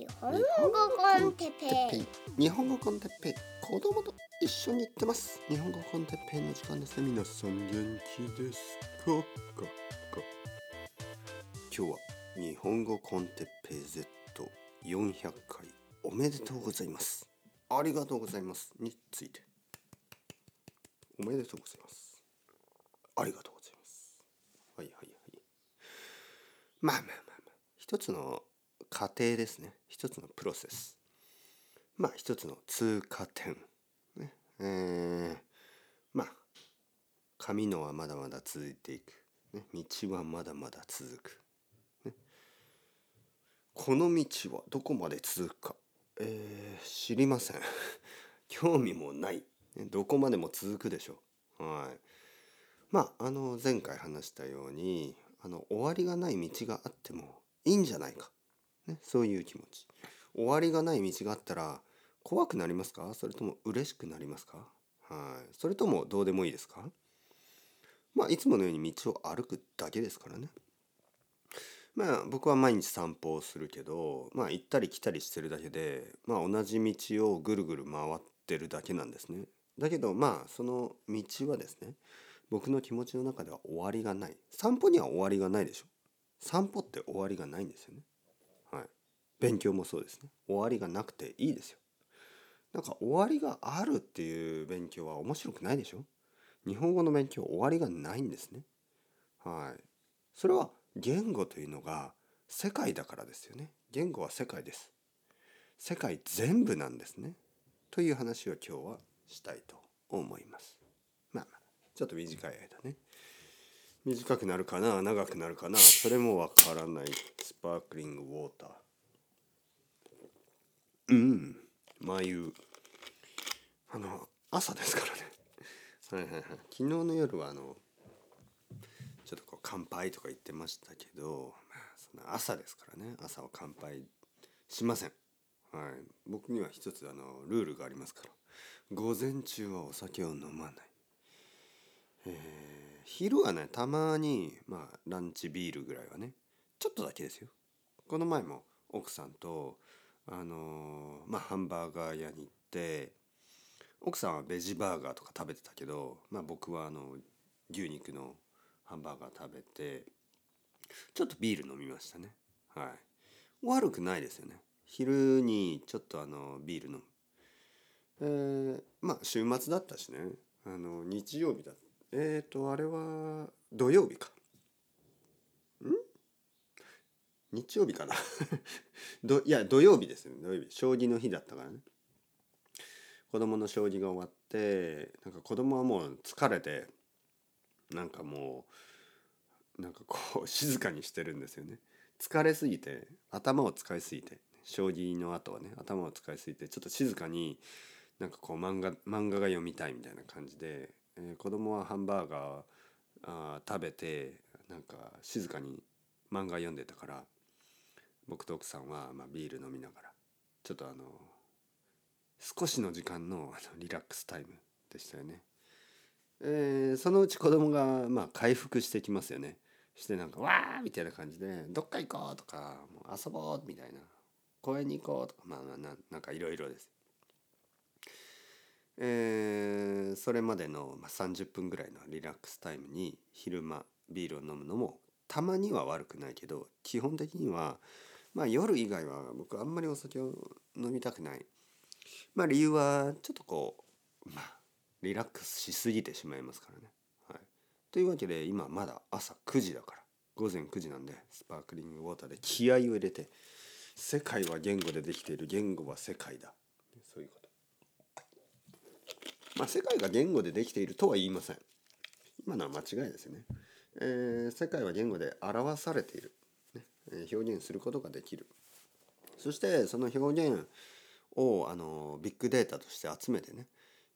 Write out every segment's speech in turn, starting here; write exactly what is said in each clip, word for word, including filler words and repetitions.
日本語コンテッペイ、日本語コンテッペイ、子供と一緒に行ってます。日本語コンテッペイの時間ですね。皆さん元気ですか？かか今日は日本語コンテッペイ ゼットよんひゃっかいおめでとうございます、ありがとうございますについて、おめでとうございます、ありがとうございます。はいはいはい。まあまあまあ、まあ、一つの過程ですね。一つのプロセス、まあ一つの通過点、ねえー、まあ神のはまだまだ続いていく、ね、道はまだまだ続く、ね、この道はどこまで続くか、えー、知りません興味もない、ね、どこまでも続くでしょう。はい。まああの前回話したように、あの終わりがない道があってもいいんじゃないか、ね、そういう気持ち。終わりがない道があったら怖くなりますか？それとも嬉しくなりますか？はい。それともどうでもいいですか？まあいつものように道を歩くだけですからね。まあ僕は毎日散歩をするけど、まあ行ったり来たりしてるだけで、まあ同じ道をぐるぐる回ってるだけなんですね。だけどまあその道はですね、僕の気持ちの中では終わりがない。散歩には終わりがないでしょ。散歩って終わりがないんですよね。はい。勉強もそうですね。終わりがなくていいですよ。なんか終わりがあるっていう勉強は面白くないでしょ。日本語の勉強終わりがないんですね。はい。それは言語というのが世界だからですよね。言語は世界です。世界全部なんですね。という話を今日はしたいと思います。まあまあちょっと短い間ね。短くなるかな、長くなるかな、それもわからない。スパークリングウォーター。うん、眉。あの朝ですからね。はいはいはい。昨日の夜はあのちょっとこう乾杯とか言ってましたけど、まあ、その朝ですからね。朝は乾杯しません。はい。僕には一つあのルールがありますから。午前中はお酒を飲まない。えー昼はね、たまに、まあ、ランチビールぐらいはね、ちょっとだけですよ。この前も奥さんと、あのー、まあ、ハンバーガー屋に行って、奥さんはベジバーガーとか食べてたけど、まあ、僕はあの牛肉のハンバーガー食べて、ちょっとビール飲みましたね。はい。悪くないですよね。昼にちょっとあのビール飲む。えー、まあ、週末だったしね、あの日曜日だった。えーとあれは土曜日かん日曜日かなどいや土曜日ですよね。土曜日将棋の日だったからね。子供の将棋が終わって、なんか子供はもう疲れて、なんかもうなんかこう静かにしてるんですよね。疲れすぎて、頭を使いすぎて、将棋の後はね、頭を使いすぎて、ちょっと静かになんかこう漫画漫画が読みたいみたいな感じで、えー、子供はハンバーガー、あー食べて、なんか静かに漫画読んでたから、僕と奥さんは、まあ、ビール飲みながらちょっとあの少しの時間のリラックスタイムでしたよね。えー、そのうち子供がまあ回復してきますよね。してなんかわーみたいな感じで、どっか行こうとか、もう遊ぼうみたいな、公園に行こうとか、まあな、なんかいろいろです。えー、それまでのさんじゅっぷんぐらいのリラックスタイムに昼間ビールを飲むのもたまには悪くないけど、基本的には、まあ、夜以外は僕あんまりお酒を飲みたくない、まあ、理由はちょっとこう、まあ、リラックスしすぎてしまいますからね、はい、というわけで今まだ朝くじだから、午前くじなんで、スパークリングウォーターで気合を入れて、世界は言語でできている、言語は世界だ、そういうこと。まあ、世界が言語でできているとは言いません。今のは間違いですよね。えー、世界は言語で表されている、ねえー、表現することができる。そしてその表現をあのビッグデータとして集めてね、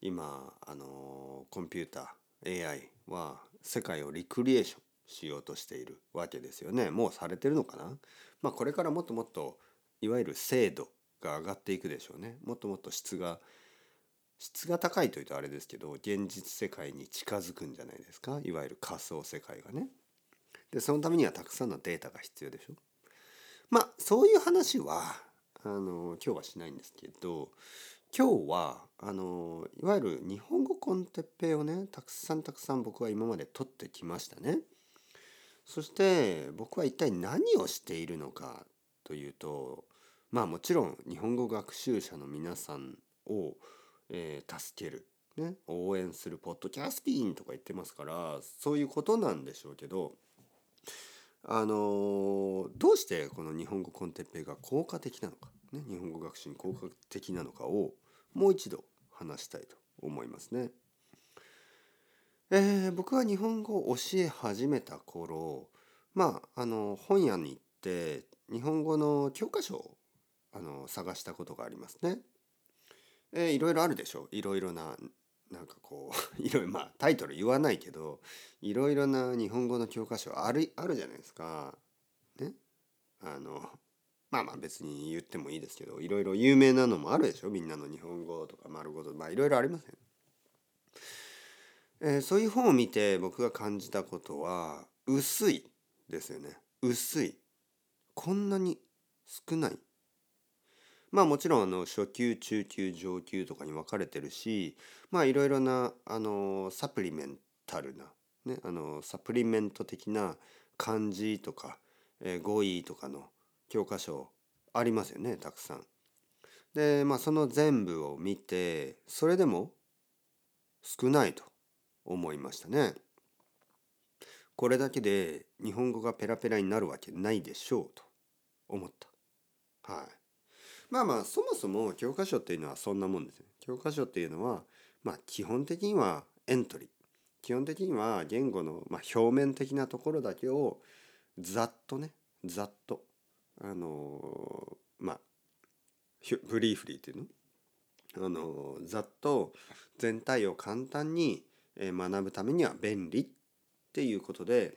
今あのコンピューター エーアイ は世界をリクリエーションしようとしているわけですよね。もうされてるのかな。まあ、これからもっともっといわゆる精度が上がっていくでしょうね。もっともっと質が質が高いというとあれですけど、現実世界に近づくんじゃないですか。いわゆる仮想世界がね。でそのためにはたくさんのデータが必要でしょ。まあそういう話はあの今日はしないんですけど、今日はあのいわゆる日本語コンテッペをねたくさんたくさん僕は今まで取ってきましたね。そして僕は一体何をしているのかというと、まあもちろん日本語学習者の皆さんを、えー、助ける、ね、応援するポッドキャスティーンとか言ってますから、そういうことなんでしょうけど、あのどうしてこの日本語コンテッペイが効果的なのか、ね、日本語学習に効果的なのかをもう一度話したいと思いますね。えー、僕は日本語を教え始めた頃、まあ、あの本屋に行って日本語の教科書をあの探したことがありますね。えー、いろいろあるでしょ。いろいろななんかこういろいろ、まあタイトル言わないけど、いろいろな日本語の教科書あるあるじゃないですか。ね、あのまあまあ別に言ってもいいですけど、いろいろ有名なのもあるでしょ。みんなの日本語とか丸ごと、まあいろいろありません。えー、そういう本を見て僕が感じたことは、薄いですよね。薄い。こんなに少ない。まあもちろんあの初級、中級、上級とかに分かれてるし、まあいろいろなあのサプリメンタルな、ね、あのサプリメント的な漢字とか、えー、語彙とかの教科書ありますよね、たくさん。で、まあその全部を見て、それでも少ないと思いましたね。これだけで日本語がペラペラになるわけないでしょうと思った。はい。まあまあそもそも教科書っていうのはそんなもんですね。教科書っていうのはまあ基本的にはエントリー、基本的には言語のまあ表面的なところだけをざっとね、ざっとあのー、まあブリーフリーっていうの、あのー、ざっと全体を簡単に学ぶためには便利っていうことで、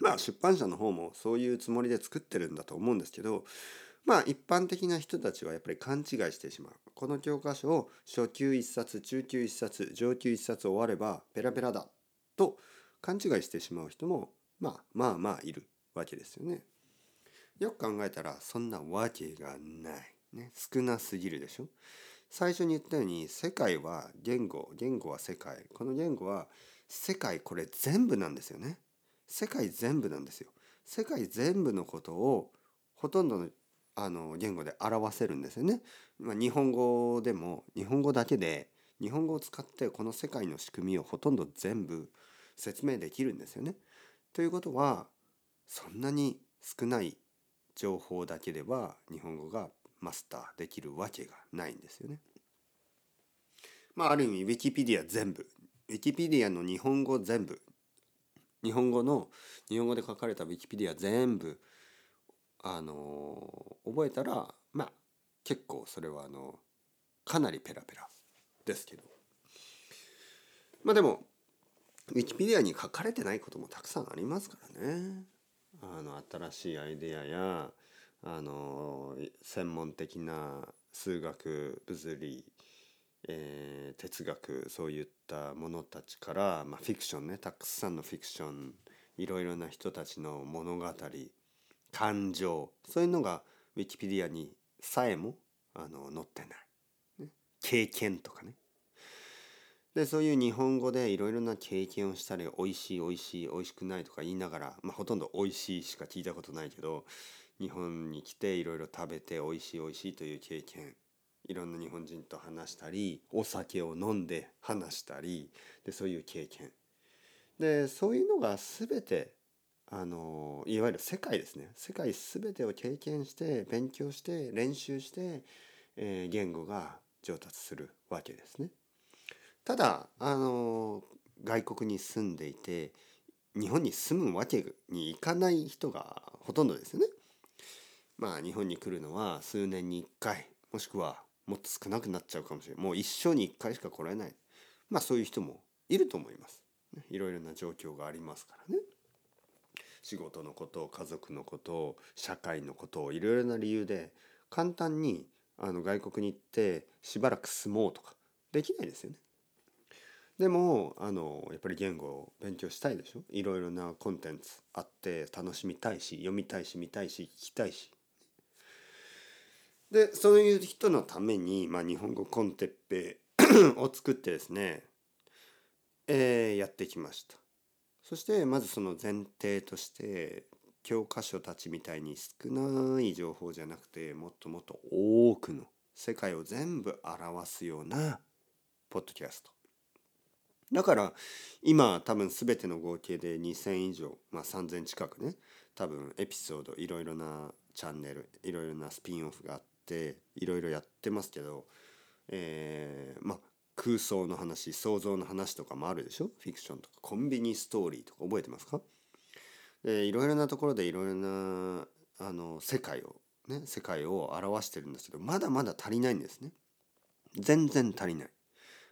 まあ出版社の方もそういうつもりで作ってるんだと思うんですけど、まあ一般的な人たちはやっぱり勘違いしてしまう。この教科書を初級一冊、中級一冊、上級一冊終わればペラペラだと勘違いしてしまう人もまあまあまあいるわけですよね。よく考えたらそんなわけがない、ね、少なすぎるでしょ。最初に言ったように世界は言語、言語は世界、この言語は世界、これ全部なんですよね。世界全部なんですよ。世界全部のことをほとんどのあの言語で表せるんですよね。まあ、日本語でも日本語だけで日本語を使ってこの世界の仕組みをほとんど全部説明できるんですよね。ということはそんなに少ない情報だけでは日本語がマスターできるわけがないんですよね。まあある意味ウィキペディア全部、ウィキペディアの日本語全部、日本語の日本語で書かれたウィキペディア全部あの覚えたら、まあ結構それはあのかなりペラペラですけど、まあでもウィキペディアに書かれてないこともたくさんありますからね。あの新しいアイデアやあの専門的な数学、物理、えー、哲学、そういったものたちから、まあ、フィクションね、たくさんのフィクション、いろいろな人たちの物語、感情、そういうのがウィキペディアにさえもあの載ってない、ね、経験とかね。でそういう日本語でいろいろな経験をしたり、おいしいおいしいおいしくないとか言いながら、まあ、ほとんどおいしいしか聞いたことないけど、日本に来ていろいろ食べておいしいおいしいという経験、いろんな日本人と話したり、お酒を飲んで話したり、でそういう経験で、そういうのが全てあのいわゆる世界ですね。世界全てを経験して勉強して練習して、えー、言語が上達するわけですね。ただあの外国に住んでいて日本に住むわけにいかない人がほとんどですよね。まあ日本に来るのは数年にいっかい、もしくはもっと少なくなっちゃうかもしれない。もう一生にいっかいしか来られない。まあそういう人もいると思います。いろいろな状況がありますからね。仕事のこと、家族のこと、社会のこと、いろいろな理由で簡単にあの外国に行ってしばらく住もうとかできないですよね。でもあのやっぱり言語を勉強したいでしょ。いろいろなコンテンツあって楽しみたいし、読みたいし、見たいし、聞きたいし。でそういう人のために、まあ、日本語コンテッペを作ってですね、えー、やってきました。そしてまずその前提として教科書たちみたいに少ない情報じゃなくて、もっともっと多くの世界を全部表すようなポッドキャストだから、今多分全ての合計でにせん以上、まあ、さんぜん近くね、多分エピソード、いろいろなチャンネル、いろいろなスピンオフがあっていろいろやってますけど、えー、まあ空想の話、想像の話とかもあるでしょ。フィクションとかコンビニストーリーとか覚えてますか。でいろいろなところでいろいろなあの世界をね、世界を表してるんですけど、まだまだ足りないんですね。全然足りない。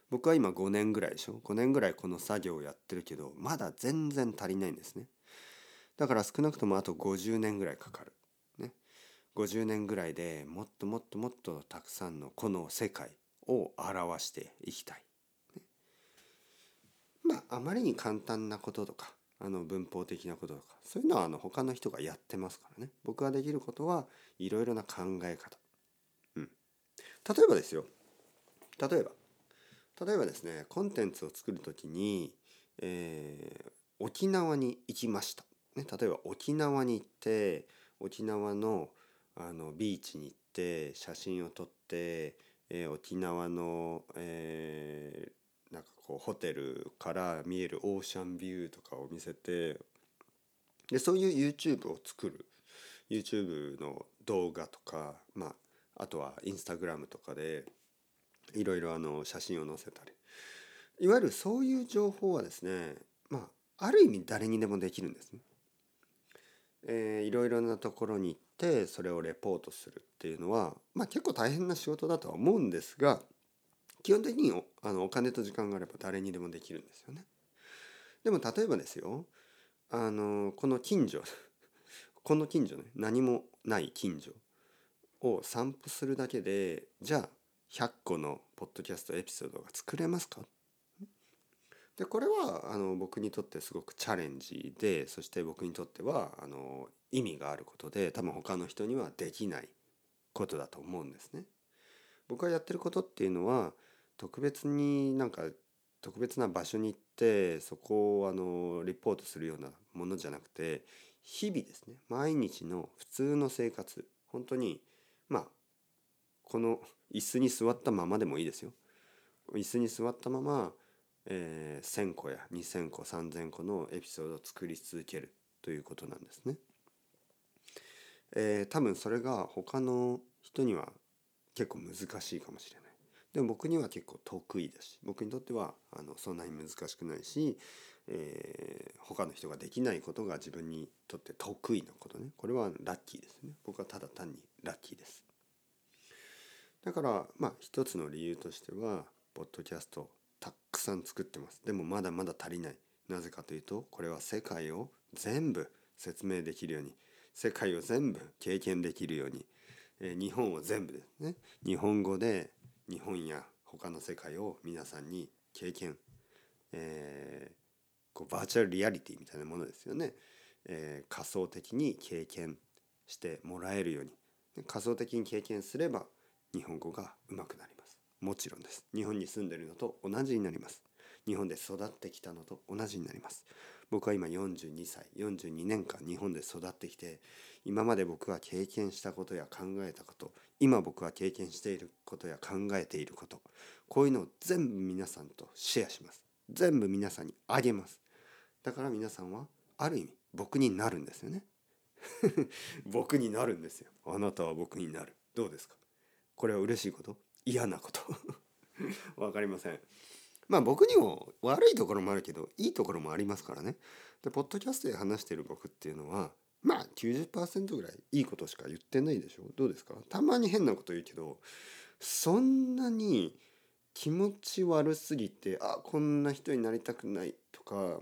僕は今ごねんぐらいでしょ。ごねんぐらいこの作業をやってるけど、まだ全然足りないんですね。だから少なくともあとごじゅうねんぐらいかかる、ね、ごじゅうねんぐらいでもっともっともっとたくさんのこの世界を表していきたい、ね、まああまりに簡単なこととか、あの文法的なこととか、そういうのはあの他の人がやってますからね。僕ができることはいろいろな考え方、うん、例えばですよ、例えば例えばですね、コンテンツを作るときに、えー、沖縄に行きました、ね、例えば沖縄に行って沖縄の、あのビーチに行って写真を撮って、えー、沖縄の、えーなんかこうホテルから見えるオーシャンビューとかを見せて、でそういう YouTube を作る、 YouTube の動画とか、まあ、あとは Instagram とかでいろいろあの写真を載せたり、いわゆるそういう情報はですね、まあ、ある意味誰にでもできるんですね。えー、いろいろなところに行ってそれをレポートするっていうのは、まあ、結構大変な仕事だとは思うんですが、基本的に お, あのお金と時間があれば誰にでもできるんですよね。でも例えばですよ、あのこの近所この近所ね、何もない近所を散歩するだけで、じゃあひゃっこのポッドキャストエピソードが作れますか。でこれはあの僕にとってすごくチャレンジで、そして僕にとってはあの意味があることで、多分他の人にはできないことだと思うんですね。僕がやってることっていうのは、特別になんか特別な場所に行ってそこをあのリポートするようなものじゃなくて、日々ですね、毎日の普通の生活、本当にまあこの椅子に座ったままでもいいですよ。椅子に座ったまま、えー、せんこやにせんこさんぜんこのエピソードを作り続けるということなんですね。えー、多分それが他の人には結構難しいかもしれない。でも僕には結構得意だし、僕にとってはあのそんなに難しくないし、えー、他の人ができないことが自分にとって得意なことね。これはラッキーですね。僕はただ単にラッキーです。だからまあ一つの理由としては、ポッドキャストたくさん作ってます。でもまだまだ足りない。なぜかというと、これは世界を全部説明できるように、世界を全部経験できるように、えー、日本を全部ですね、日本語で日本や他の世界を皆さんに経験、えー、こうバーチャルリアリティみたいなものですよね、えー、仮想的に経験してもらえるように、仮想的に経験すれば日本語が上手くなります。もちろんです。日本に住んでるのと同じになります。日本で育ってきたのと同じになります。僕は今よんじゅうにさい、よんじゅうにねんかん日本で育ってきて、今まで僕は経験したことや考えたこと、今僕は経験していることや考えていること、こういうのを全部皆さんとシェアします。全部皆さんにあげます。だから皆さんはある意味僕になるんですよね僕になるんですよ。あなたは僕になる。どうですか。これは嬉しいこと、嫌なことわかりません。まあ僕にも悪いところもあるけど、いいところもありますからね。で、ポッドキャストで話している僕っていうのは、まあ きゅうじゅっパーセント ぐらいいいことしか言ってないでしょ。どうですか。たまに変なこと言うけど、そんなに気持ち悪すぎて、あ、こんな人になりたくないとか、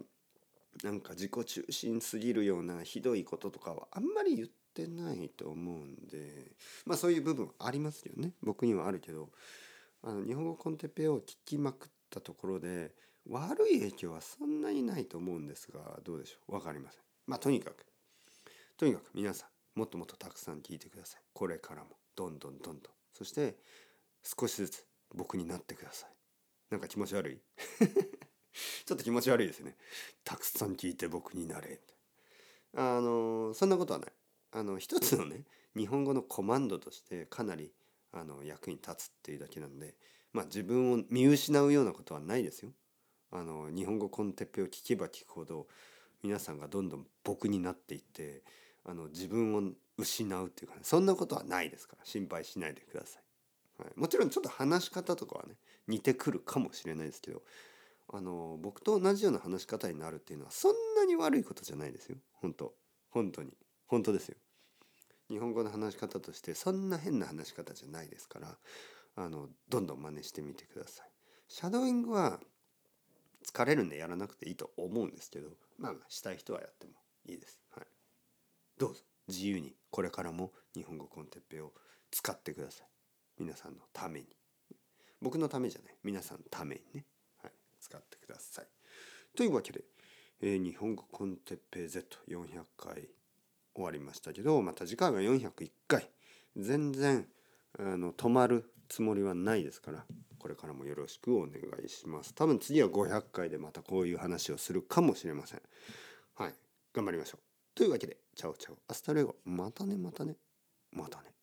なんか自己中心すぎるようなひどいこととかはあんまり言ってないと思うんで、まあそういう部分ありますよね。僕にはあるけど、あの日本語コンテッペを聞きまくってところで悪い影響はそんなにないと思うんですが、どうでしょう。わかりません。まあとにかくとにかく皆さん、もっともっとたくさん聞いてください。これからもどんどんどんどん、そして少しずつ僕になってください。なんか気持ち悪いちょっと気持ち悪いですね。たくさん聞いて僕になれ。あのそんなことはない。あの一つのね、日本語のコマンドとしてかなりあの役に立つっていうだけなんで、まあ自分を見失うようなことはないですよ。あの日本語コンテッペを聞けば聞くほど皆さんがどんどん僕になっていって、あの自分を失うっていうか、ね、そんなことはないですから心配しないでください、はい、もちろんちょっと話し方とかはね似てくるかもしれないですけど、あの僕と同じような話し方になるっていうのはそんなに悪いことじゃないですよ。本当本当に本当ですよ。日本語の話し方としてそんな変な話し方じゃないですから、あのどんどん真似してみてください。シャドーイングは疲れるんでやらなくていいと思うんですけど、まあしたい人はやってもいいです、はい、どうぞ自由にこれからも日本語コンテッペを使ってください。皆さんのために、僕のためじゃない、皆さんのためにね、はい、使ってください。というわけで、えー、日本語コンテッペ ゼットよんひゃくかい終わりましたけど、また次回はよんひゃくいっかい、全然あの止まるつもりはないですから、これからもよろしくお願いします。多分次はごひゃっかいでまたこういう話をするかもしれません。はい、頑張りましょう。というわけで、チャオチャオ、アスタレゴ、またねまたねまたね。